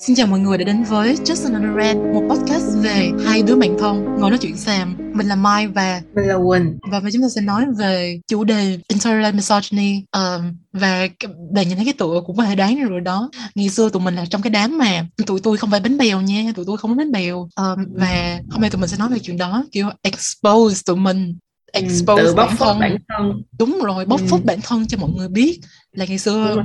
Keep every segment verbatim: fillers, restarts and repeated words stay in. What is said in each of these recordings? Xin chào mọi người đã đến với Just Another Rant, một podcast về hai đứa bạn thân ngồi nói chuyện xàm. Mình là Mai và mình là Quỳnh. Và chúng ta sẽ nói về chủ đề internalized misogyny. um, Và bạn nhìn thấy cái tựa cũng có thể đoán rồi đó. Ngày xưa tụi mình là trong cái đám mà tụi tôi không phải bánh bèo nha, tụi tôi không phải bánh bèo. um, Và hôm nay tụi mình sẽ nói về chuyện đó, kiểu expose tụi mình, expose ừ, bản, thân. bản thân. Đúng rồi, bóc ừ. phốt bản thân cho mọi người biết là ngày xưa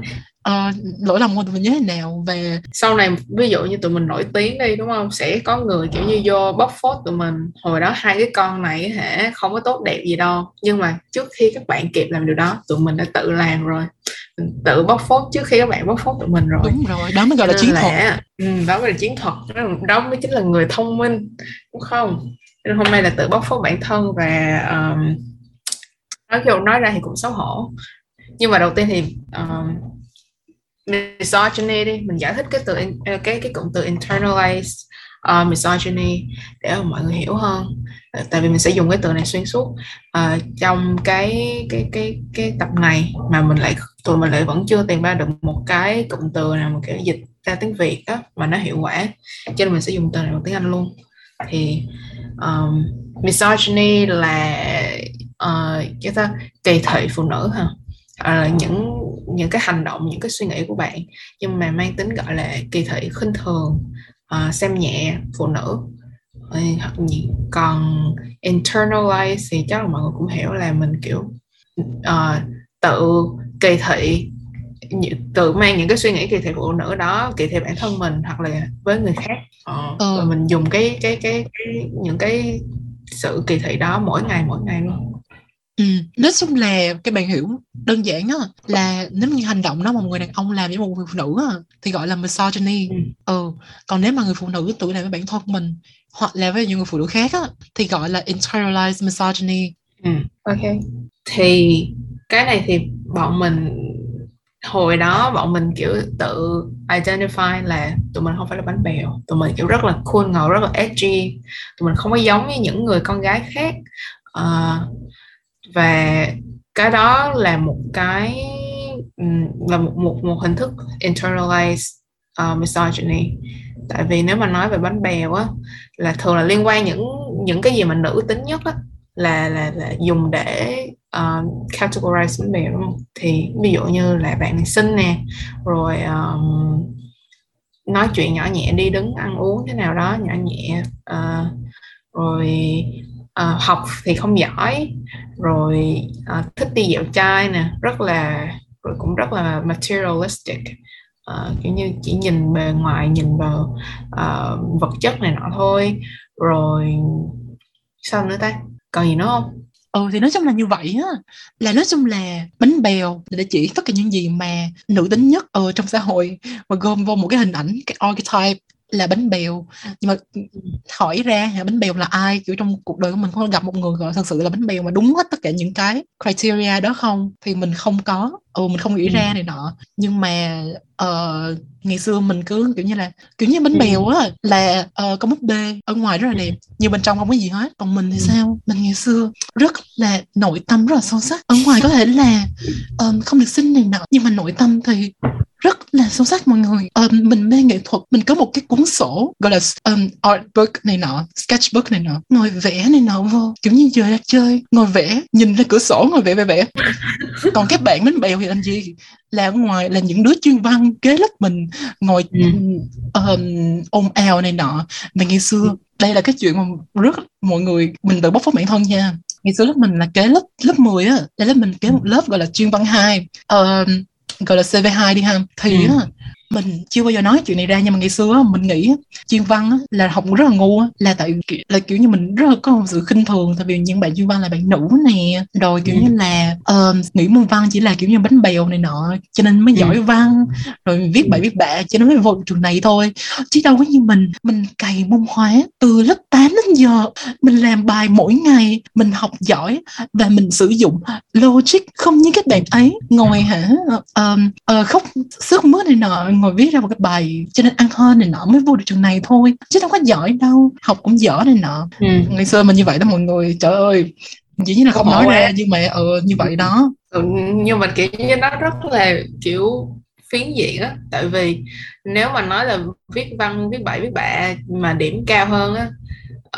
uh, lỗi lầm của tụi mình như thế nào. Về sau này ví dụ như tụi mình nổi tiếng đi, đúng không, sẽ có người kiểu như vô bóc phốt tụi mình hồi đó hai cái con này hả, không có tốt đẹp gì đâu. Nhưng mà trước khi các bạn kịp làm điều đó, tụi mình đã tự làm rồi, tự bóc phốt trước khi các bạn bóc phốt tụi mình rồi. Đúng rồi, đó mới gọi là chiến thuật. Đó mới là chiến thuật, đó mới chính là người thông minh, đúng không? Nên hôm nay là tự bóc phốt bản thân và um, nói kiểu nói ra thì cũng xấu hổ. Nhưng mà đầu tiên thì um, misogyny đi, mình giải thích cái từ cái cái cụm từ internalized uh, misogyny để mọi người hiểu hơn. Tại vì mình sẽ dùng cái từ này xuyên suốt uh, trong cái cái cái cái tập này mà mình lại tụi mình lại vẫn chưa tìm ra được một cái cụm từ nào mà kiểu dịch ra tiếng Việt đó mà nó hiệu quả. Cho nên mình sẽ dùng từ này bằng tiếng Anh luôn. Thì um, misogyny là uh, cái ta kỳ thị phụ nữ hả? À, những những cái hành động, những cái suy nghĩ của bạn nhưng mà mang tính gọi là kỳ thị, khinh thường, uh, xem nhẹ phụ nữ. Còn internalize thì chắc là mọi người cũng hiểu là mình kiểu uh, tự kỳ thị, tự mang những cái suy nghĩ kỳ thị phụ nữ đó, kỳ thị bản thân mình hoặc là với người khác. ờ, ừ. Rồi mình dùng cái, cái cái cái những cái sự kỳ thị đó mỗi ngày mỗi ngày luôn. Ừ, nói chung là các bạn hiểu đơn giản đó, là nếu như hành động đó mà một người đàn ông làm với một người phụ nữ đó, thì gọi là misogyny. ừ. ừ. Còn nếu mà người phụ nữ tự làm với bản thân mình hoặc là với những người phụ nữ khác đó, thì gọi là internalized misogyny. ừ. Ok, thì cái này thì bọn mình hồi đó bọn mình kiểu tự identify là tụi mình không phải là bánh bèo, tụi mình kiểu rất là cool ngầu, rất là edgy, tụi mình không có giống với những người con gái khác. Uh, và cái đó là một cái là một một, một hình thức internalized uh, misogyny. Tại vì nếu mà nói về bánh bèo á, là thường là liên quan những những cái gì mà nữ tính nhất á, là là là dùng để Uh, categorize bánh bèo, đúng không? Thì ví dụ như là bạn xinh nè, rồi um, nói chuyện nhỏ nhẹ, đi đứng ăn uống thế nào đó nhỏ nhẹ, uh, rồi uh, học thì không giỏi, rồi uh, thích đi dạo trai nè, rất là rồi cũng rất là materialistic, uh, kiểu như chỉ nhìn bề ngoài, nhìn vào uh, vật chất này nọ thôi. Rồi sao nữa ta, còn gì nữa không? Ừ thì nói chung là như vậy á, là nói chung là bánh bèo để chỉ tất cả những gì mà nữ tính nhất ở trong xã hội và gom vô một cái hình ảnh, cái archetype là bánh bèo. Nhưng mà hỏi ra hả, bánh bèo là ai, kiểu trong cuộc đời của mình có gặp một người gọi thật sự là bánh bèo mà đúng hết tất cả những cái criteria đó không, thì mình không có. Ừ mình không nghĩ ừ. ra này nọ. Nhưng mà uh, ngày xưa mình cứ kiểu như là kiểu như bánh ừ. bèo á là uh, có búp bê ở ngoài rất là đẹp nhưng bên trong không có gì hết. Còn mình thì sao, mình ngày xưa rất là nội tâm rất là sâu sắc, ở ngoài có thể là um, không được xinh này nọ nhưng mà nội tâm thì rất là sâu sắc mọi người. Um, mình mê nghệ thuật, mình có một cái cuốn sổ gọi là um, art book này nọ, sketchbook này nọ, ngồi vẽ này nọ vô, kiểu như giờ ra chơi ngồi vẽ, nhìn ra cửa sổ ngồi vẽ vẽ vẽ. Còn các bạn bánh bèo thì anh gì là ngoài là những đứa chuyên văn kế lớp mình ngồi um, ồn ào này nọ. Mà ngày xưa đây là cái chuyện mà rất mọi người mình tự bóc phốt bản thân nha. Ngày xưa lớp mình là kế lớp lớp mười á, là lớp mình kế một lớp gọi là chuyên văn hai, um, gọi là xê vê hai đi ha. Thì ừ. á, mình chưa bao giờ nói chuyện này ra nhưng mà ngày xưa á, mình nghĩ chuyên văn á, là học rất là ngu á, là tại là kiểu như mình rất là có một sự khinh thường, tại vì những bạn chuyên văn là bạn nữ nè, rồi kiểu ừ. như là uh, nghĩ môn văn chỉ là kiểu như bánh bèo này nọ cho nên mới giỏi ừ. văn, rồi viết bài viết bạ cho nên mới vô trường này thôi. Chứ đâu có như mình mình cày môn hóa từ lớp tám đến giờ, mình làm bài mỗi ngày, mình học giỏi và mình sử dụng logic, không như các bạn ấy ngồi hả Um, uh, khóc sướt mướt này nọ, ngồi viết ra một cái bài cho nên ăn hơn này nọ mới vô được trường này thôi, chứ đâu có giỏi đâu, học cũng dở này nọ. ừ. Ngày xưa mình như vậy đó mọi người, trời ơi, dĩ nhiên là không, không nói ra nhưng mà ờ uh, như vậy đó. Ừ, nhưng mà kiểu như nó rất là kiểu phiến diện á, tại vì nếu mà nói là viết văn viết bậy viết bạ mà điểm cao hơn á,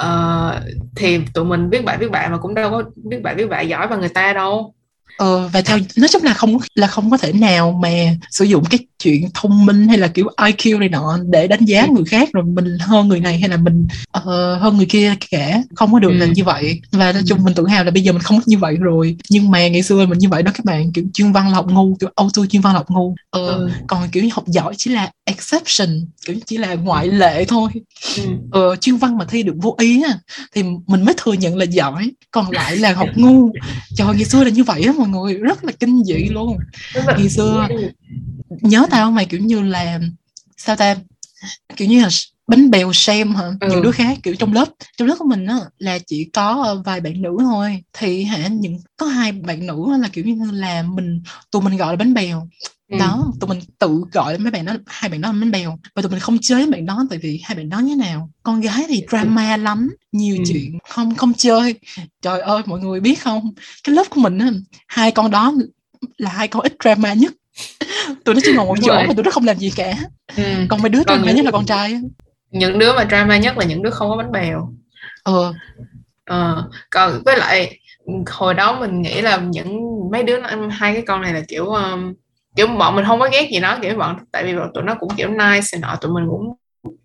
uh, thì tụi mình viết bậy viết bạ mà cũng đâu có viết bậy viết bạ giỏi bằng người ta đâu. Ờ, và theo nói chung là không là không có thể nào mà sử dụng cái chuyện thông minh hay là kiểu i kiu này nọ để đánh giá người khác rồi mình hơn người này hay là mình uh, hơn người kia cả, không có được ừ. là như vậy. Và nói chung ừ. mình tự hào là bây giờ mình không như vậy rồi, nhưng mà ngày xưa mình như vậy đó các bạn, kiểu chuyên văn là học ngu, kiểu auto chuyên văn là học ngu. Ờ, ừ. Còn kiểu học giỏi chỉ là exception, kiểu chỉ là ngoại lệ thôi. ừ. Ờ, chuyên văn mà thi được vô ý á, thì mình mới thừa nhận là giỏi, còn lại là học ngu. Trời, ngày xưa là như vậy á mọi người, rất là kinh dị luôn. Ngày xưa nhớ tao mày kiểu như là sao ta, kiểu như là bánh bèo xem hả, ừ. những đứa khác kiểu trong lớp trong lớp của mình á là chỉ có vài bạn nữ thôi, thì hả những có hai bạn nữ là kiểu như là mình tụi mình gọi là bánh bèo ừ. đó, tụi mình tự gọi mấy bạn đó, hai bạn đó là bánh bèo, và tụi mình không chơi mấy bạn đó tại vì hai bạn đó như thế nào, con gái thì drama lắm, nhiều ừ. chuyện không không chơi. Trời ơi mọi người biết không, cái lớp của mình á, hai con đó là hai con ít drama nhất. Tụi nó chỉ ngồi một chỗ mà tụi nó không làm gì cả. ừ. Còn mấy đứa drama những... nhất là con trai, những đứa mà drama nhất là những đứa không có bánh bèo. ừ. ờ Còn với lại hồi đó mình nghĩ là những mấy đứa hai cái con này là kiểu um, kiểu bọn mình không có ghét gì nó, kiểu bọn tại vì bọn tụi nó cũng kiểu nice nọ, tụi mình cũng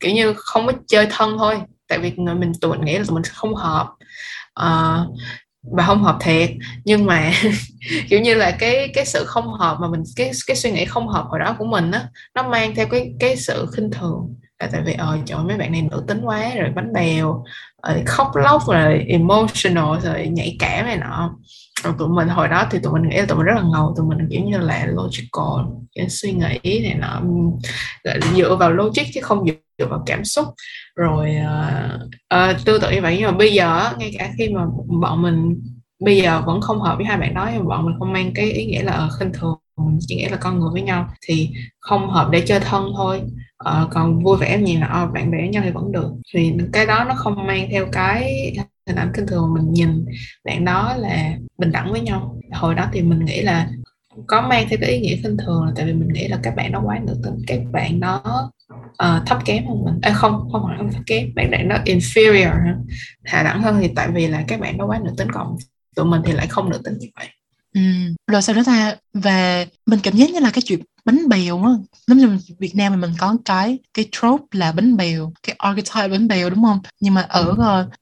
kiểu như không có chơi thân thôi, tại vì người mình tụi mình nghĩ là tụi mình không hợp. Uh, và không hợp thiệt, nhưng mà kiểu như là cái cái sự không hợp mà mình cái cái suy nghĩ không hợp hồi đó của mình á, nó mang theo cái cái sự khinh thường, là tại vì ờ trời mấy bạn này nữ tính quá rồi, bánh bèo rồi, khóc lóc rồi, emotional rồi, nhạy cảm này nọ. Rồi tụi mình hồi đó thì tụi mình nghĩ là tụi mình rất là ngầu, tụi mình kiểu như là logical, cái suy nghĩ này nọ dựa vào logic chứ không dựa vào cảm xúc, rồi uh, uh, tư tưởng như vậy. Nhưng mà bây giờ ngay cả khi mà bọn mình bây giờ vẫn không hợp với hai bạn đó, nhưng mà bọn mình không mang cái ý nghĩa là khinh thường, chỉ nghĩa là con người với nhau thì không hợp để chơi thân thôi. Ờ, còn vui vẻ nhiều là bạn bè với nhau thì vẫn được, thì cái đó nó không mang theo cái hình ảnh kinh thường, mình nhìn bạn đó là bình đẳng với nhau. Hồi đó thì mình nghĩ là có mang theo cái ý nghĩa khinh thường là tại vì mình nghĩ là các bạn đó quá nữ tính, các bạn đó uh, thấp kém hơn mình, à, không không phải không thấp kém, các bạn đó inferior, hạ đẳng hơn, thì tại vì là các bạn đó quá nữ tính, còn tụi mình thì lại không nữ tính như vậy. Ừ. Rồi sau đó ta, và mình cảm giác như là cái chuyện bánh bèo á, giống như Việt Nam thì mình có cái cái trope là bánh bèo, cái archetype bánh bèo đúng không, nhưng mà ở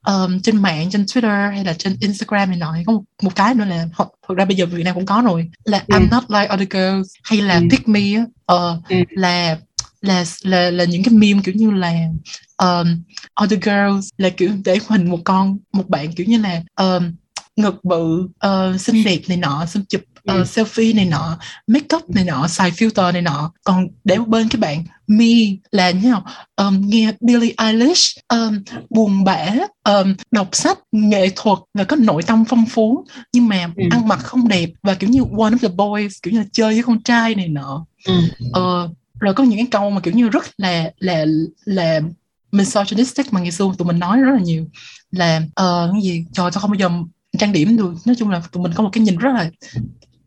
um, trên mạng, trên Twitter hay là trên Instagram này nọ có một, một cái nữa là thực ra bây giờ Việt Nam cũng có rồi, là ừ. I'm not like other girls hay là ừ. pick me á, ờ, ừ. là Là, là, là những cái meme kiểu như là um, other girls là kiểu để hình một con, một bạn kiểu như là um, ngực bự, uh, xinh đẹp này nọ, xong chụp uh, selfie này nọ, make up này nọ, xài filter này nọ. Còn để một bên các bạn me là như nào, um, nghe Billie Eilish, um, buồn bã, um, đọc sách, nghệ thuật và có nội tâm phong phú, nhưng mà ừ. ăn mặc không đẹp, và kiểu như one of the boys, kiểu như là chơi với con trai này nọ. ừ. uh, Rồi có những cái câu mà kiểu như rất là là là misogynistic mà ngày xưa tụi mình nói rất là nhiều, là uh, cái gì trời tao không bao giờ trang điểm được. Nói chung là tụi mình có một cái nhìn rất là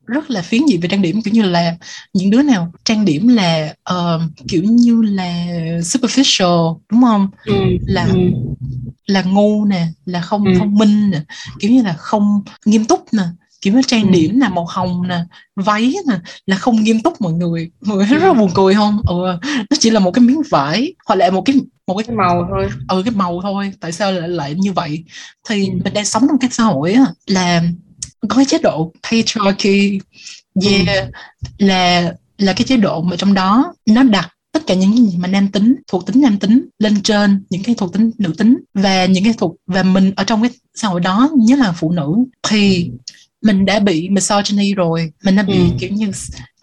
rất là phiến diện về trang điểm, kiểu như là những đứa nào trang điểm là uh, kiểu như là superficial đúng không, ừ. là ừ. là ngu nè, là không ừ. thông minh nè, kiểu như là không nghiêm túc nè, kiểu như trang ừ. điểm là màu hồng nè, váy nè, là không nghiêm túc. Mọi người mọi người thấy rất là buồn cười không? Ừ, nó chỉ là một cái miếng vải hoặc là một cái một cái, cái màu thôi, ừ cái màu thôi, tại sao lại lại như vậy? Thì ừ. mình đang sống trong cái xã hội á, là có cái chế độ patriarchy, yeah, ừ. là là cái chế độ mà trong đó nó đặt tất cả những gì mà nam tính, thuộc tính nam tính lên trên những cái thuộc tính nữ tính, và những cái thuộc và mình ở trong cái xã hội đó, nhất là phụ nữ, thì mình đã bị misogyny rồi, mình đã bị ừ. kiểu như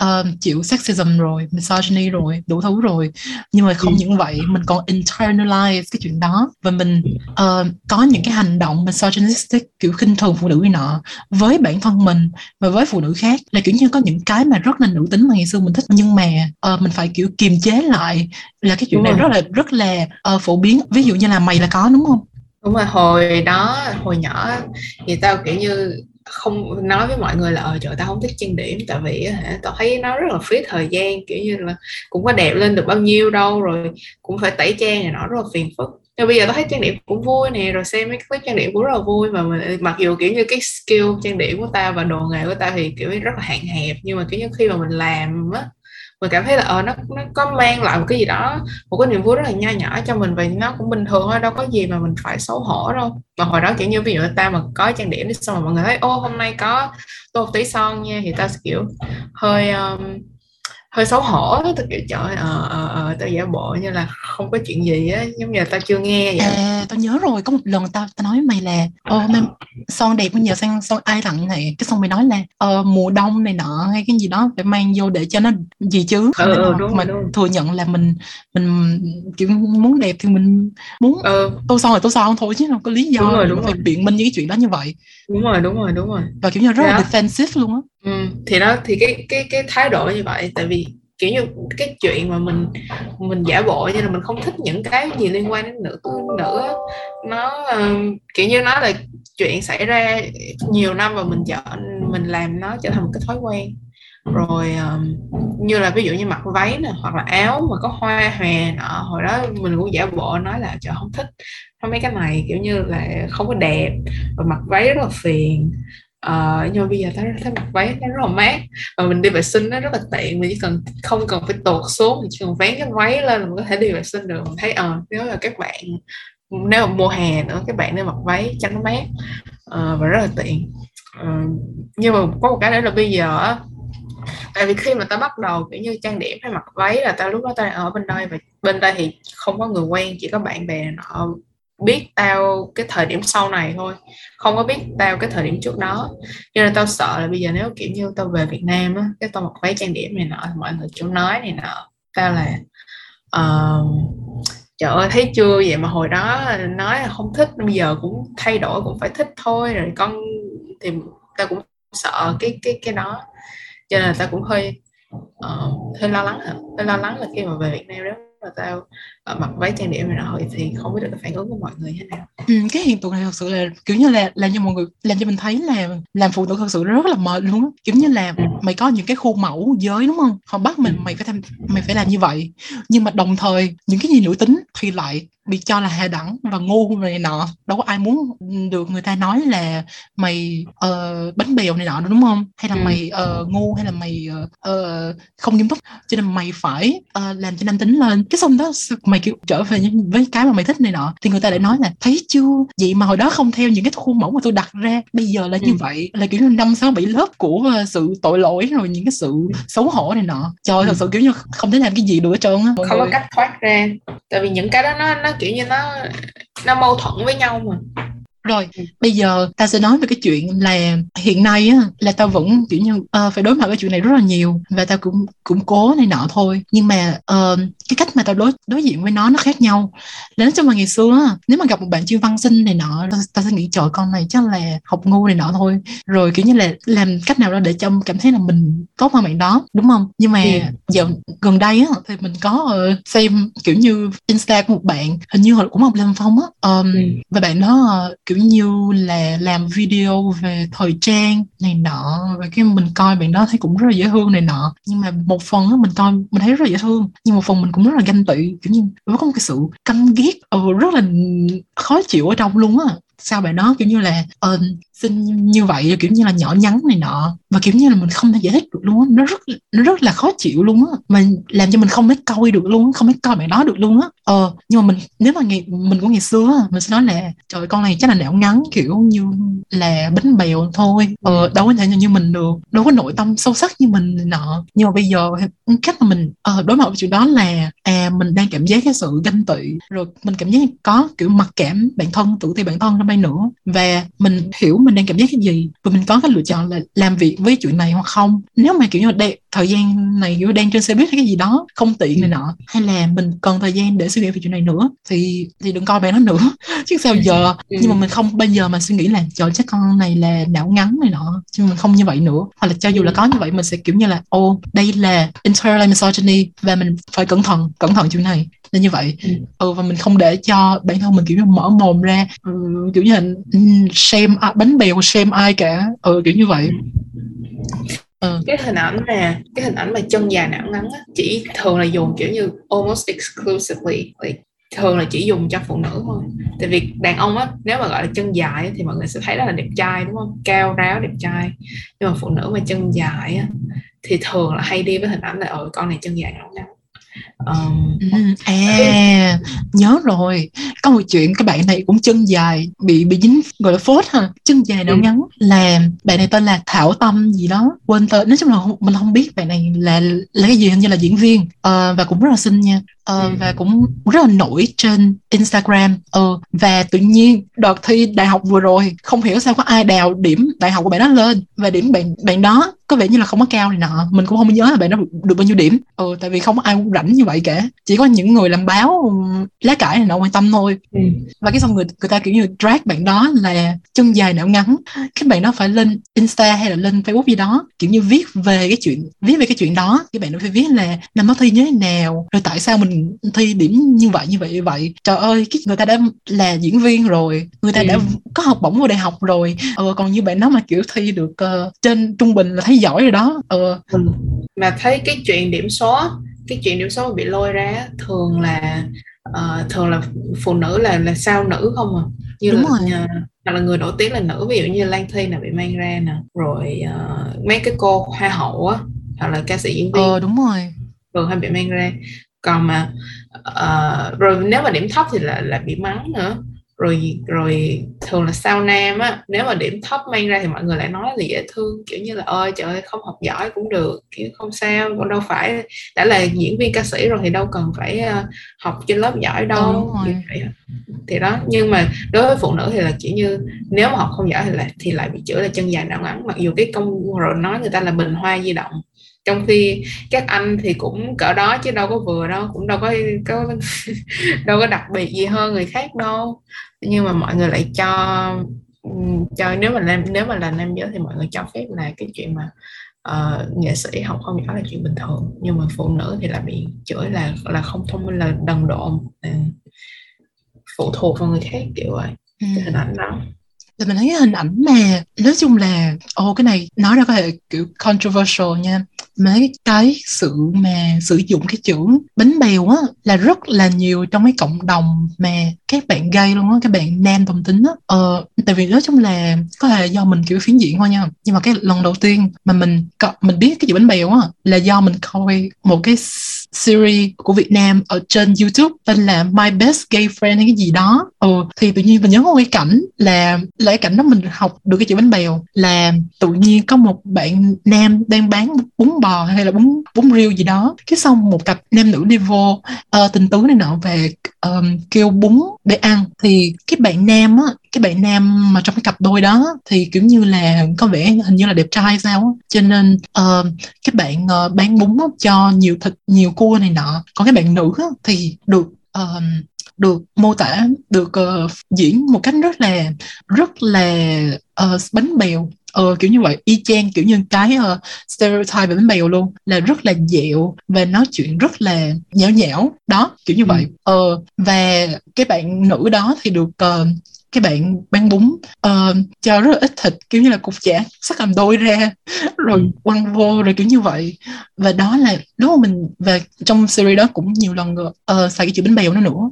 uh, chịu sexism rồi, misogyny rồi, đủ thứ rồi. Nhưng mà không ừ. những vậy, mình còn internalize cái chuyện đó, và mình uh, có những cái hành động misogynistic, kiểu khinh thường phụ nữ này nọ với bản thân mình và với phụ nữ khác, là kiểu như có những cái mà rất là nữ tính mà ngày xưa mình thích, nhưng mà uh, mình phải kiểu kiềm chế lại, là cái chuyện đúng này rồi. rất là rất là uh, phổ biến. Ví dụ như là mày là có đúng không? Đúng rồi, hồi đó, hồi nhỏ thì tao kiểu như không nói với mọi người là ờ trời tao không thích trang điểm, tại vì hả tao thấy nó rất là phí thời gian, kiểu như là cũng có đẹp lên được bao nhiêu đâu, rồi cũng phải tẩy trang này nó rất là phiền phức. Nhưng bây giờ tao thấy trang điểm cũng vui nè, rồi xem mấy cái trang điểm cũng rất là vui, mà mình, mặc dù kiểu như cái skill trang điểm của tao và đồ nghề của tao thì kiểu rất là hạn hẹp, nhưng mà kiểu như khi mà mình làm á, mình cảm thấy là ờ nó nó có mang lại một cái gì đó, một cái niềm vui rất là nho nhỏ cho mình, và nó cũng bình thường thôi, đâu có gì mà mình phải xấu hổ đâu. Mà hồi đó kiểu như ví dụ ta mà có trang điểm đi, xong mà mọi người thấy ô hôm nay có tô một tí son nha, thì tao sẽ kiểu hơi um, hơi xấu hổ, tao kiểu trời ơi ờ ờ ờ tao giả bộ như là không có chuyện gì á, giống như là tao chưa nghe vậy. À, tao nhớ rồi, có một lần tao tao nói với mày là ô hôm nay son đẹp bây giờ sang son ai tặng này, cái xong mày nói là ờ mùa đông này nọ hay cái gì đó phải mang vô để cho nó gì chứ. Không ừ, ừ, đúng, mà đúng. Thừa nhận là mình mình kiểu muốn đẹp thì mình muốn ừ. tô son rồi tô son thôi, chứ không có lý do đúng rồi, đúng phải rồi. biện minh những cái chuyện đó như vậy. Đúng rồi đúng rồi đúng rồi. Và kiểu như rất yeah. là defensive luôn á. Ừ, thì đó thì cái cái cái thái độ như vậy, tại vì kiểu như cái chuyện mà mình mình giả bộ như là mình không thích những cái gì liên quan đến nữ nữa, nó uh, kiểu như nó là chuyện xảy ra nhiều năm và mình chọn mình làm nó trở thành một cái thói quen rồi. Um, như là ví dụ như mặc váy nè hoặc là áo mà có hoa hòe nọ, hồi đó mình cũng giả bộ nói là trời không thích không mấy cái này, kiểu như là không có đẹp và mặc váy rất là phiền. Uh, nhưng mà bây giờ tao thấy mặc váy nó rất là mát, và mình đi vệ sinh nó rất là tiện, mình chỉ cần không cần phải tuột xuống, mình chỉ cần vén cái váy lên là mình có thể đi vệ sinh được. Mình thấy ờ uh, nếu là các bạn nếu mà mùa hè nữa các bạn nên mặc váy cho nó mát uh, và rất là tiện. Uh, nhưng mà có một cái nữa là bây giờ, tại vì khi mà tao bắt đầu kiểu như trang điểm hay mặc váy là tao lúc đó tao ở bên đây, và bên đây thì không có người quen, chỉ có bạn bè nọ biết tao cái thời điểm sau này thôi, không có biết tao cái thời điểm trước đó. Cho nên tao sợ là bây giờ nếu kiểu như tao về Việt Nam á, cái tao mặc váy trang điểm này nọ, mọi người kiểu nói này nọ tao là uh, trời ơi thấy chưa, vậy mà hồi đó nói là không thích, bây giờ cũng thay đổi cũng phải thích thôi rồi con. Thì tao cũng sợ cái cái cái đó, cho nên là tao cũng hơi uh, hơi lo lắng hả hơi lo lắng là khi mà về Việt Nam đó mà tao mặc váy trang điểm này nọ thì không biết được cái phản ứng của mọi người như thế nào. Ừ, cái hiện tượng này thật sự là kiểu như là làm cho mọi người, làm cho mình thấy là làm phụ nữ thật sự rất là mệt luôn á. Kiểu như là mày có những cái khuôn mẫu giới đúng không, họ bắt mình mày phải tham, mày phải làm như vậy, nhưng mà đồng thời những cái gì nữ tính thì lại bị cho là hạ đẳng và ngu này nọ. Đâu có ai muốn được người ta nói là mày uh, bánh bèo này nọ đúng không, hay là ừ. mày uh, ngu, hay là mày uh, không nghiêm túc, cho nên mày phải uh, làm cho nam tính lên. Cái xong đó mày kiểu trở về với cái mà mày thích này nọ thì người ta lại nói là thấy chưa, vậy mà hồi đó không theo những cái khuôn mẫu mà tôi đặt ra, bây giờ là như ừ. vậy. Là kiểu năm sáu bảy lớp của sự tội lỗi rồi những cái sự xấu hổ này nọ, trời ừ. thật sự kiểu như không thể làm cái gì được hết trơn á, không có cách thoát ra, tại vì những cái đó nó nó kiểu như nó nó mâu thuẫn với nhau mà. Rồi, bây giờ ta sẽ nói về cái chuyện là hiện nay á, là tao vẫn kiểu như uh, phải đối mặt với chuyện này rất là nhiều, và tao cũng cũng cố này nọ thôi. Nhưng mà uh, cái cách mà tao đối đối diện với nó nó khác nhau. Nếu trong ngày xưa á, nếu mà gặp một bạn chuyên văn sinh này nọ, tao, tao sẽ nghĩ trời con này chắc là học ngu này nọ thôi, rồi kiểu như là làm cách nào đó để cho cảm thấy là mình tốt hơn bạn đó, đúng không? Nhưng mà yeah. dạo gần đây á, thì mình có uh, xem kiểu như Insta của một bạn, hình như họ cũng học Lâm Phong á, um, yeah. và bạn đó uh, kiểu như là làm video về thời trang này nọ, và cái mình coi bạn đó thấy cũng rất là dễ thương này nọ. Nhưng mà một phần đó, mình coi mình thấy rất là dễ thương, nhưng một phần mình cũng rất là ganh tị, kiểu như nó có một cái sự căm ghét rất là khó chịu ở trong luôn á. Sao bạn đó kiểu như là uh, xinh như vậy, kiểu như là nhỏ nhắn này nọ, và kiểu như là mình không thể giải thích được luôn á, nó rất nó rất là khó chịu luôn á, mà làm cho mình không biết coi được luôn, không biết coi bạn đó được luôn á. Ờ nhưng mà mình nếu mà ngày, mình của ngày xưa mình sẽ nói là trời con này chắc là não ngắn, kiểu như là bánh bèo thôi, ờ đâu có thể như mình được, đâu có nội tâm sâu sắc như mình này nọ. Nhưng mà bây giờ cách mà mình uh, đối mặt với chuyện đó là à mình đang cảm giác cái sự ganh tị, rồi mình cảm giác có kiểu mặc cảm bản thân, tự ti bản thân năm nay nữa, và mình hiểu mình đang cảm giác cái gì, và mình có cái lựa chọn là làm việc với chuyện này hoặc không. Nếu mà kiểu như là thời gian này đang trên xe buýt hay cái gì đó không tiện này nọ, hay là mình cần thời gian để suy nghĩ về chuyện này nữa thì thì đừng coi mẹ nó nữa chứ sao giờ. Nhưng mà mình không bây giờ mà suy nghĩ là trời chắc con này là não ngắn này nọ, chứ mình không như vậy nữa. Hoặc là cho dù là có như vậy mình sẽ kiểu như là ô oh, đây là internalized misogyny và mình phải cẩn thận cẩn thận chuyện này nên như vậy. ừ. ừ và mình không để cho bản thân mình kiểu như mở mồm ra ừ, kiểu như là shame à, bánh bèo shame ai cả, ừ kiểu như vậy. Ừ. Cái hình ảnh mà cái hình ảnh mà chân dài não ngắn á, chỉ thường là dùng kiểu như almost exclusively, like, thường là chỉ dùng cho phụ nữ thôi. Tại vì đàn ông á, nếu mà gọi là chân dài thì mọi người sẽ thấy rất là đẹp trai đúng không, cao ráo đẹp trai. Nhưng mà phụ nữ mà chân dài á, thì thường là hay đi với hình ảnh là ờ con này chân dài não ngắn. Um, à, nhớ rồi, có một chuyện các bạn này cũng chân dài bị bị dính gọi là phốt ha, chân dài não ừ. ngắn, là bạn này tên là Thảo Tâm gì đó quên tên, nói chung là mình không biết bạn này là là cái gì, hình như là diễn viên uh, và cũng rất là xinh nha. Ờ, ừ. Và cũng rất là nổi trên Instagram. Ờ, và tự nhiên đợt thi đại học vừa rồi không hiểu sao có ai đào điểm đại học của bạn đó lên, và điểm bạn bạn đó có vẻ như là không có cao này nọ, mình cũng không nhớ là bạn đó được, được bao nhiêu điểm. Ờ, tại vì không có ai rảnh như vậy cả, chỉ có những người làm báo lá cải này nọ quan tâm thôi. ừ. Và cái xong người người ta kiểu như drag bạn đó là chân dài não ngắn, cái bạn đó phải lên Insta hay là lên Facebook gì đó kiểu như viết về cái chuyện viết về cái chuyện đó. Cái bạn đó phải viết là năm đó thi như thế nào, rồi tại sao mình thi điểm như vậy như vậy như vậy. Trời ơi, cái người ta đã là diễn viên rồi, người ta ừ. đã có học bổng vô đại học rồi, ờ, còn như bạn nói mà kiểu thi được uh, trên trung bình là thấy giỏi rồi đó. ờ. ừ. Mà thấy cái chuyện điểm số cái chuyện điểm số bị lôi ra thường là uh, thường là phụ nữ là là sao nữ không à, như Đúng là, rồi. Nhà, là người nổi tiếng là nữ, ví dụ như Lan Thi là bị mang ra nè, rồi uh, mấy cái cô hoa hậu á hoặc là ca sĩ diễn viên ờ, đúng rồi thường hay bị mang ra. Còn mà uh, rồi nếu mà điểm thấp thì là là bị mắng nữa. Rồi rồi thường là sao nam á, nếu mà điểm thấp mang ra thì mọi người lại nói là dễ thương, kiểu như là ơi trời ơi không học giỏi cũng được, kiểu không sao, còn đâu phải đã là diễn viên ca sĩ rồi thì đâu cần phải uh, học trên lớp giỏi đâu. ừ, Thì đó, nhưng mà đối với phụ nữ thì là chỉ như nếu mà học không giỏi thì lại thì lại bị chửi là chân dài não ngắn, mặc dù cái công rồi nói người ta là bình hoa di động, trong khi các anh thì cũng cỡ đó chứ đâu có vừa đâu, cũng đâu có, có đâu có đặc biệt gì hơn người khác đâu. Nhưng mà mọi người lại cho cho nếu mà làm nếu mà là nam giới thì mọi người cho phép là cái chuyện mà uh, nghệ sĩ học không giỏi là chuyện bình thường, nhưng mà phụ nữ thì lại bị chửi là là không thông minh, là đần độn, phụ thuộc vào người khác kiểu vậy. ừ. Hình ảnh đó là mình thấy cái hình ảnh mà nói chung là ô oh, cái này nói ra có thể kiểu controversial nha. Mấy cái sự mà sử dụng cái chữ bánh bèo á là rất là nhiều trong mấy cộng đồng mà các bạn gay luôn á, các bạn nam đồng tính á. Ờ, tại vì nói chung là có thể do mình kiểu phiến diện thôi nha, nhưng mà cái lần đầu tiên mà mình mình biết cái chữ bánh bèo á là do mình coi một cái series của Việt Nam ở trên YouTube tên là My Best Gay Friend hay cái gì đó. Ờ, thì tự nhiên mình nhớ có cái cảnh là là cái cảnh đó mình học được cái chữ bánh bèo, là tự nhiên có một bạn nam đang bán bún bò hay là bún bún riêu gì đó, cái xong một cặp nam nữ đi vô uh, tình tứ này nọ về um, kêu bún để ăn, thì cái bạn nam á cái bạn nam mà trong cái cặp đôi đó thì kiểu như là có vẻ hình như là đẹp trai sao á, cho nên uh, các bạn uh, bán bún cho nhiều thịt nhiều cua này nọ, còn cái bạn nữ á, thì được uh, được mô tả được uh, diễn một cách rất là rất là uh, bánh bèo. Ờ, kiểu như vậy, y chang kiểu như cái uh, stereotype về bánh bèo luôn, là rất là dẹo và nói chuyện rất là nhão nhão đó, kiểu như ừ. vậy. Ờ, và cái bạn nữ đó thì được uh, cái bạn bán bún uh, cho rất là ít thịt, kiểu như là cục chả sắc làm đôi ra rồi quăng vô rồi kiểu như vậy. Và đó là lúc mà mình và trong series đó cũng nhiều lần uh, xài cái chữ bánh bèo nó nữa,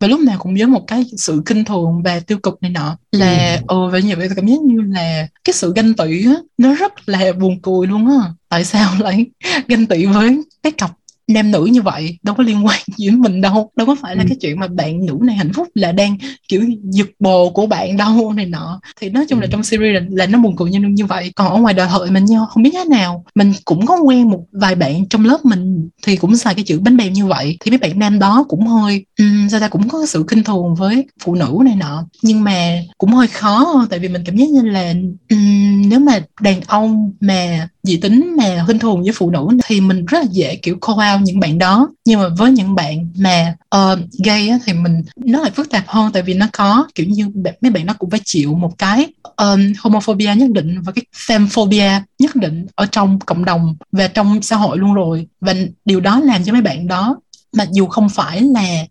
và lúc nào cũng với một cái sự khinh thường và tiêu cực này nọ, là ừ. uh, và như vậy cảm giác như là cái sự ganh tị á, nó rất là buồn cười luôn á. Tại sao lại ganh tị với cái cặp nam nữ như vậy, đâu có liên quan gì đến mình đâu, đâu có phải là ừ. cái chuyện mà bạn nữ này hạnh phúc là đang kiểu giật bồ của bạn đâu này nọ. Thì nói chung là trong series là, là nó buồn cười như như vậy. Còn ở ngoài đời hội mình nhau không biết thế nào, mình cũng có quen một vài bạn trong lớp mình thì cũng xài cái chữ bánh bèo như vậy, thì mấy bạn nam đó cũng hơi um, sao ta cũng có sự khinh thường với phụ nữ này nọ, nhưng mà cũng hơi khó, tại vì mình cảm giác như là um, nếu mà đàn ông mà dị tính mà khinh thường với phụ nữ thì mình rất là dễ kiểu call out những bạn đó. Nhưng mà với những bạn mà uh, gay á, thì mình nó lại phức tạp hơn, tại vì nó có kiểu như mấy bạn nó cũng phải chịu một cái um, homophobia nhất định và cái femphobia nhất định ở trong cộng đồng và trong xã hội luôn rồi. Và điều đó làm cho mấy bạn đó, mặc dù không phải là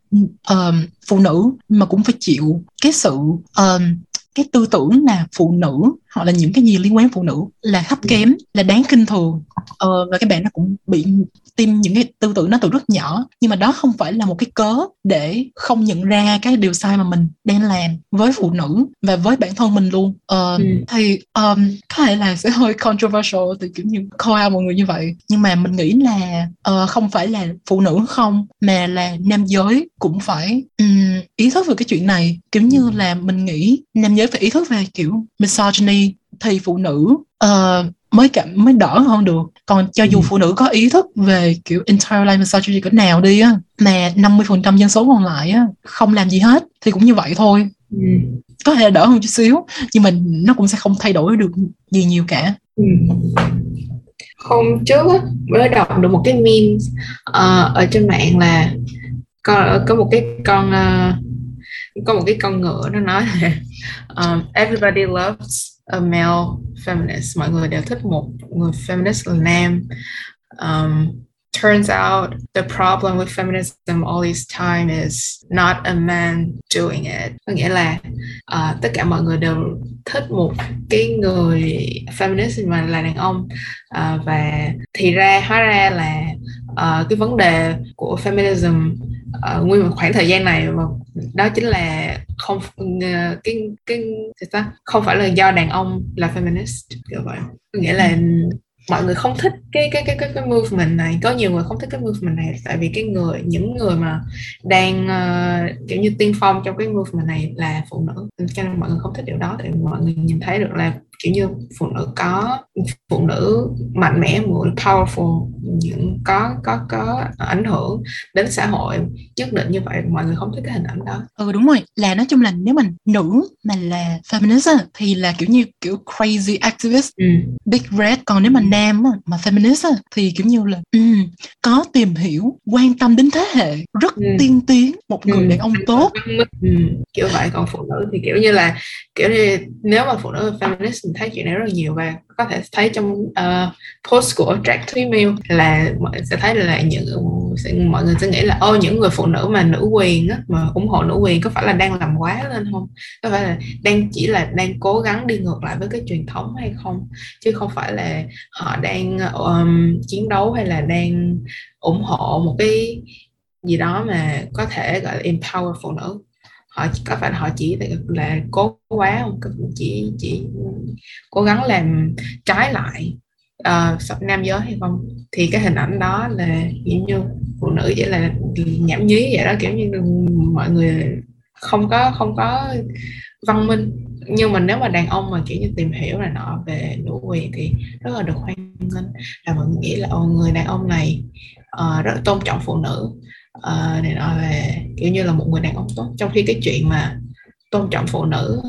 uh, phụ nữ, mà cũng phải chịu cái sự uh, cái tư tưởng là phụ nữ hoặc là những cái gì liên quan đến phụ nữ là thấp kém, là đáng khinh thường. Ờ, và các bạn nó cũng bị tiêm những cái tư tưởng nó từ rất nhỏ. Nhưng mà đó không phải là một cái cớ để không nhận ra cái điều sai mà mình đang làm với phụ nữ và với bản thân mình luôn. Ờ, ừ. Thì um, có thể là sẽ hơi controversial thì kiểu như call out mọi người như vậy. Nhưng mà mình nghĩ là uh, không phải là phụ nữ không, mà là nam giới cũng phải um, ý thức về cái chuyện này. Kiểu như là mình nghĩ nam giới phải ý thức về kiểu misogyny thì phụ nữ uh, mới cảm mới đỡ hơn được. Còn cho dù phụ nữ có ý thức về kiểu internalized misogyny cỡ nào đi á, mà năm mươi phần trăm dân số còn lại á không làm gì hết thì cũng như vậy thôi. Ừ. Có thể là đỡ hơn chút xíu, nhưng mà nó cũng sẽ không thay đổi được gì nhiều cả. Ừ. Hôm trước á, mới đọc được một cái meme uh, ở trên mạng là có, có một cái con uh, có một cái con ngựa nó nói là um, everybody loves a male feminist, mọi người đều thích một người feminist là nam. Um, turns out the problem with feminism all this time is not a man doing it. Có nghĩa là uh, tất cả mọi người đều thích một cái người feminist mà là đàn ông, uh, và thì ra hóa ra là uh, cái vấn đề của feminism Uh, nguyên một khoảng thời gian này mà đó chính là không uh, cái cái ta không phải là do đàn ông là feminist kiểu vậy. Có nghĩa là mọi người không thích cái cái cái cái cái movement này, có nhiều người không thích cái movement này tại vì cái người những người mà đang uh, kiểu như tiên phong trong cái movement này là phụ nữ, cho nên mọi người không thích điều đó. Thì mọi người nhìn thấy được là kiểu như phụ nữ có phụ nữ mạnh mẽ, powerful, những có có có ảnh hưởng đến xã hội nhất định như vậy, mọi người không thích cái hình ảnh đó. Ừ đúng rồi, là nói chung là nếu mình nữ mà là feminist thì là kiểu như kiểu crazy activist, ừ. big red. Còn nếu mà nam mà feminist thì kiểu như là um, có tìm hiểu, quan tâm đến thế hệ rất ừ. tiên tiến, một người ừ. đàn ông tốt ừ. kiểu vậy. Còn phụ nữ thì kiểu như là kiểu như nếu mà phụ nữ feminist mình thấy chuyện này rất là nhiều, và có thể thấy trong uh, post của Trac Thủy Mel là mọi sẽ thấy là những sẽ, mọi người sẽ nghĩ là ô những người phụ nữ mà nữ quyền á, mà ủng hộ nữ quyền có phải là đang làm quá lên không, có phải là đang chỉ là đang cố gắng đi ngược lại với cái truyền thống hay không, chứ không phải là họ đang um, chiến đấu hay là đang ủng hộ một cái gì đó mà có thể gọi là empower phụ nữ. Họ có phải họ chỉ là cố quá không, chỉ chỉ cố gắng làm trái lại uh, nam giới hay không, thì cái hình ảnh đó là kiểu như phụ nữ chỉ là nhảm nhí vậy đó, kiểu như mọi người không có không có văn minh. Nhưng mà nếu mà đàn ông mà kiểu như tìm hiểu là nọ về nữ quyền thì rất là được hoan nghênh, là mọi người nghĩ là người đàn ông này uh, rất tôn trọng phụ nữ, Uh, này nói về kiểu như là một người đàn ông tốt, trong khi cái chuyện mà tôn trọng phụ nữ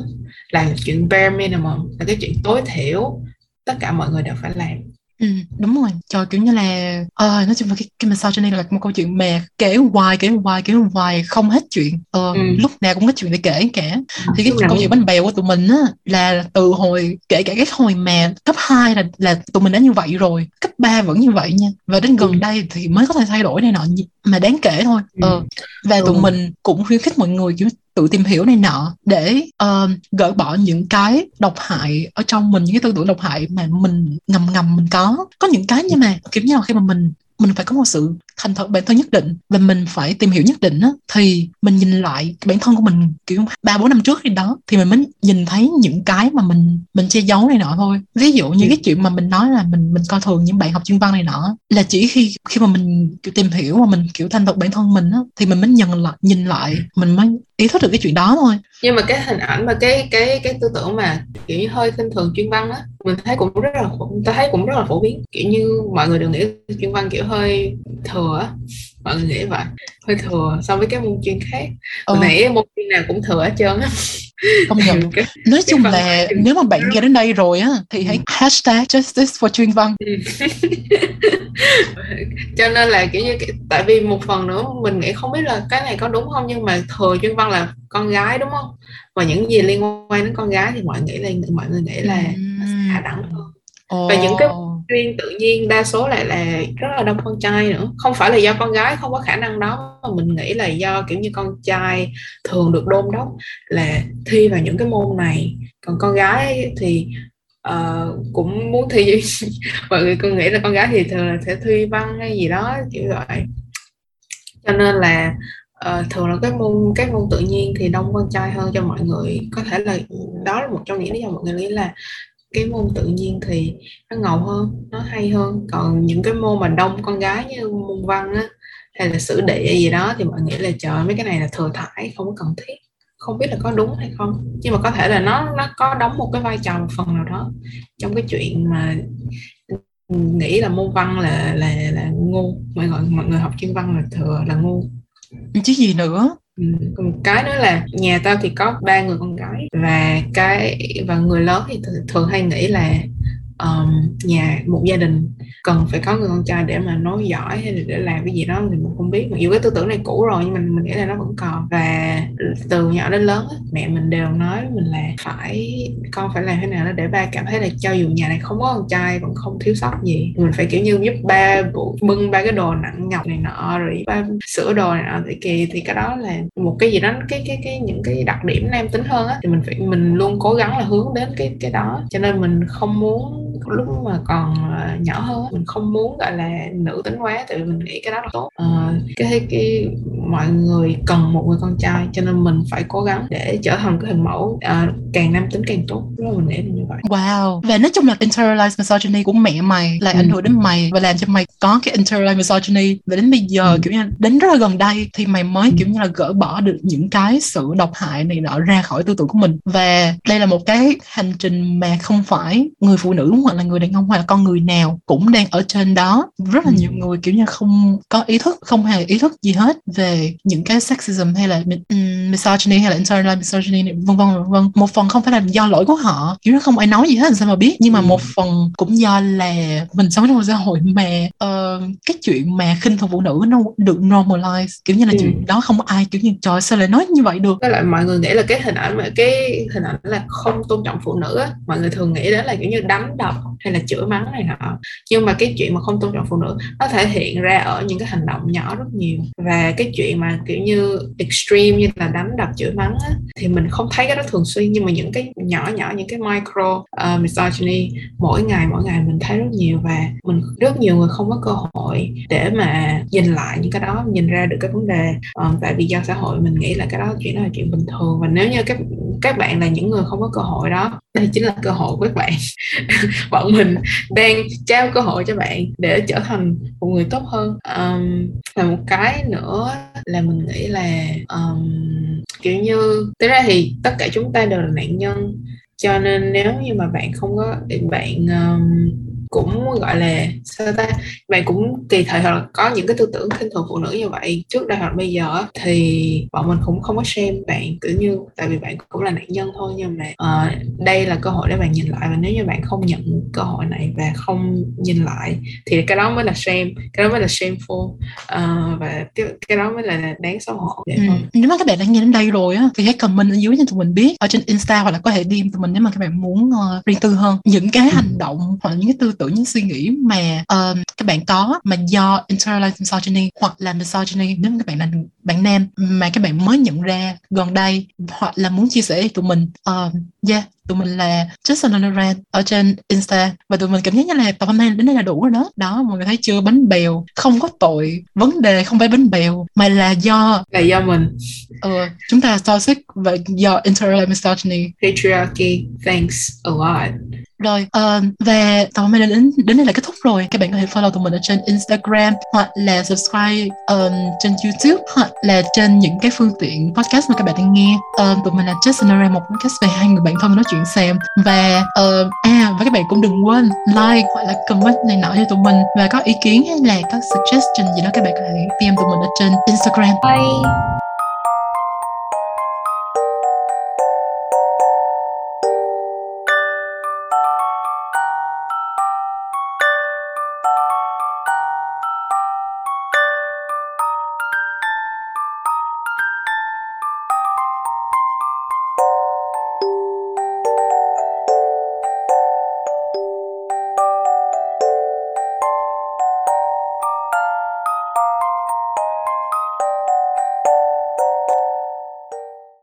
là chuyện bare minimum, là cái chuyện tối thiểu tất cả mọi người đều phải làm. Ừ, đúng rồi, trời kiểu như là ờ, nói chung là cái, cái misogyny là một câu chuyện mà kể hoài, kể hoài, kể hoài không hết chuyện. Ờ, ừ. Lúc nào cũng có chuyện để kể cả. Thì cái câu chuyện bánh bèo của tụi mình á, là từ hồi, kể cả cái hồi mà cấp hai là, là tụi mình đã như vậy rồi, cấp ba vẫn như vậy nha. Và đến gần ừ. đây thì mới có thể thay đổi này nọ, mà đáng kể thôi. Ờ, và tụi ừ. mình cũng khuyến khích mọi người kiểu tự tìm hiểu này nọ để uh, gỡ bỏ những cái độc hại ở trong mình, những cái tư tưởng độc hại mà mình ngầm ngầm mình có. Có những cái nhưng mà kiểu như là khi mà mình mình phải có một sự thành thật bản thân nhất định và mình phải tìm hiểu nhất định á, thì mình nhìn lại bản thân của mình kiểu ba bốn năm trước khi đó thì mình mới nhìn thấy những cái mà mình mình che giấu này nọ thôi. Ví dụ như ừ. cái chuyện mà mình nói là mình mình coi thường những bạn học chuyên văn này nọ, là chỉ khi khi mà mình kiểu tìm hiểu mà mình kiểu thành thật bản thân mình á, thì mình mới nhận lại nhìn lại mình mới ý thức được cái chuyện đó thôi. Nhưng mà cái hình ảnh và cái cái cái tư tưởng mà kiểu như hơi khinh thường chuyên văn á, mình thấy cũng rất là ta thấy cũng rất là phổ biến, kiểu như mọi người đều nghĩ chuyên văn kiểu hơi thừa, mọi người nghĩ vậy hơi thừa so với các môn chuyên khác. Mình ừ. nghĩ môn chuyên nào cũng thừa hết trơn á. Công nhận. Cái, nói chung là nếu mà bạn nghe đến đây rồi á thì hãy hashtag justice for Chuyên Văn. Cho nên là kiểu như tại vì một phần nữa mình nghĩ không biết là cái này có đúng không, nhưng mà thường Chuyên Văn là con gái đúng không, và những gì liên quan đến con gái thì mọi người nghĩ là mọi người nghĩ là hạ đẳng hơn. Và những cái riêng tự nhiên đa số lại là rất là đông con trai nữa. Không phải là do con gái không có khả năng đó, mà mình nghĩ là do kiểu như con trai thường được đôn đốc là thi vào những cái môn này, còn con gái thì uh, cũng muốn thi mọi người cứ nghĩ là con gái thì thường là sẽ thi văn hay gì đó kiểu vậy. Cho nên là Uh, thường là cái môn cái môn tự nhiên thì đông con trai hơn cho mọi người. Có thể là đó là một trong những lý do mọi người nghĩ là cái môn tự nhiên thì nó ngầu hơn, nó hay hơn. Còn những cái môn mà đông con gái như môn văn á, hay là sử địa gì đó thì mọi người nghĩ là trời, mấy cái này là thừa thãi, không có cần thiết. Không biết là có đúng hay không, nhưng mà có thể là nó nó có đóng một cái vai trò một phần nào đó trong cái chuyện mà nghĩ là môn văn là là là ngu, mọi người mọi người học chuyên văn là thừa, là ngu. Chứ gì nữa. Còn cái nữa là nhà tao thì có ba người con gái, và cái và người lớn thì thường hay nghĩ là um, nhà một gia đình cần phải có người con trai để mà nói giỏi hay là để làm cái gì đó thì mình không biết. Mặc dù cái tư tưởng này cũ rồi nhưng mình mình nghĩ là nó vẫn còn. Và từ nhỏ đến lớn mẹ mình đều nói mình là phải con phải làm thế nào đó để ba cảm thấy là cho dù nhà này không có con trai vẫn không thiếu sót gì, mình phải kiểu như giúp ba bưng ba cái đồ nặng nhọc này nọ, rồi ba sửa đồ này nọ. Thì kỳ thì cái đó là một cái gì đó, cái cái cái những cái đặc điểm nam tính hơn á, thì mình phải mình luôn cố gắng là hướng đến cái cái đó. Cho nên mình không muốn, lúc mà còn nhỏ hơn mình không muốn gọi là nữ tính quá, tại vì mình nghĩ cái đó là tốt. À, cái cái mọi người cần một người con trai, cho nên mình phải cố gắng để trở thành cái hình mẫu à, càng nam tính càng tốt. Đó là mình nghĩ là như vậy. Wow. Và nói chung là internalized misogyny của mẹ mày lại ừ. ảnh hưởng đến mày và làm cho mày có cái internalized misogyny, và đến bây giờ ừ. kiểu như đến rất là gần đây thì mày mới ừ. kiểu như là gỡ bỏ được những cái sự độc hại này nọ ra khỏi tư tưởng của mình. Và đây là một cái hành trình mà không phải người phụ nữ hoặc là người đàn ông hoặc là con người nào cũng đang ở trên đó. Rất là nhiều người kiểu như không có ý thức, không hề ý thức gì hết về những cái sexism hay là misogyny hay là internalized misogyny vân vân vân. Một phần không phải là do lỗi của họ, kiểu nó không ai nói gì hết sao mà biết, nhưng mà một phần cũng do là mình sống trong một xã hội mà uh, cái chuyện mà khinh thường phụ nữ nó được normalize, kiểu như là ừ. chuyện đó không ai kiểu như trời sao lại nói như vậy được. Với lại mọi người nghĩ là cái hình ảnh mà cái hình ảnh là không tôn trọng phụ nữ á, mọi người thường nghĩ đó là kiểu như đánh đập hay là chửi mắng này nọ, nhưng mà cái chuyện mà không tôn trọng phụ nữ nó thể hiện ra ở những cái hành động nhỏ rất nhiều. Và cái chuyện mà kiểu như extreme như là đánh đập, chửi mắng á, thì mình không thấy cái đó thường xuyên, nhưng mà những cái nhỏ nhỏ, những cái micro uh, misogyny mỗi ngày mỗi ngày mình thấy rất nhiều. Và mình rất nhiều người không có cơ hội để mà nhìn lại những cái đó, nhìn ra được cái vấn đề, um, tại vì do xã hội mình nghĩ là cái đó chuyện đó là chuyện bình thường. Và nếu như các các bạn là những người không có cơ hội đó, đây chính là cơ hội của các bạn. Bọn mình đang trao cơ hội cho bạn để trở thành một người tốt hơn. Um, và một cái nữa là mình nghĩ là um, kiểu như tới ra thì tất cả chúng ta đều là nạn nhân. Cho nên nếu như mà bạn không có bạn um, cũng gọi là sao ta, bạn cũng kỳ thị hoặc là có những cái tư tưởng khinh thường phụ nữ như vậy trước đây hoặc bây giờ, thì bọn mình cũng không có shame bạn, kiểu như tại vì bạn cũng là nạn nhân thôi. Nhưng mà uh, đây là cơ hội để bạn nhìn lại, và nếu như bạn không nhận cơ hội này và không nhìn lại thì cái đó mới là shame, cái đó mới là shameful, uh, và cái, cái đó mới là đáng xấu hổ. Vậy ừ. Nếu mà các bạn đang nghe đến đây rồi á thì hãy comment ở dưới cho tụi mình biết ở trên Insta, hoặc là có thể D M tụi mình nếu mà các bạn muốn uh, riêng tư hơn những cái hành động hoặc những cái tư tưởng, những suy nghĩ mà uh, các bạn có mà do internalized misogyny hoặc là misogyny nếu các bạn là bạn nam mà các bạn mới nhận ra gần đây, hoặc là muốn chia sẻ với tụi mình. Uh, yeah, tụi mình là Just Another Rant ở trên Insta, và tụi mình cảm giác như là tập hôm nay đến đây là đủ rồi đó. Đó, mọi người thấy chưa, bánh bèo không có tội, vấn đề không phải bánh bèo mà là do là do mình. Uh, chúng ta toxic và do internalized misogyny, patriarchy. Thanks a lot. Rồi, uh, và tụi mình đến, đến đây là kết thúc rồi. Các bạn có thể follow tụi mình ở trên Instagram, hoặc là subscribe um, trên YouTube, hoặc là trên những cái phương tiện podcast mà các bạn đang nghe. uh, Tụi mình là Just Another Rant, một podcast về hai người bạn thân nói chuyện xem. Và uh, à, và các bạn cũng đừng quên like hoặc là comment này nọ cho tụi mình. Và có ý kiến hay là có suggestion gì đó các bạn có thể D M tụi mình ở trên Instagram. Bye.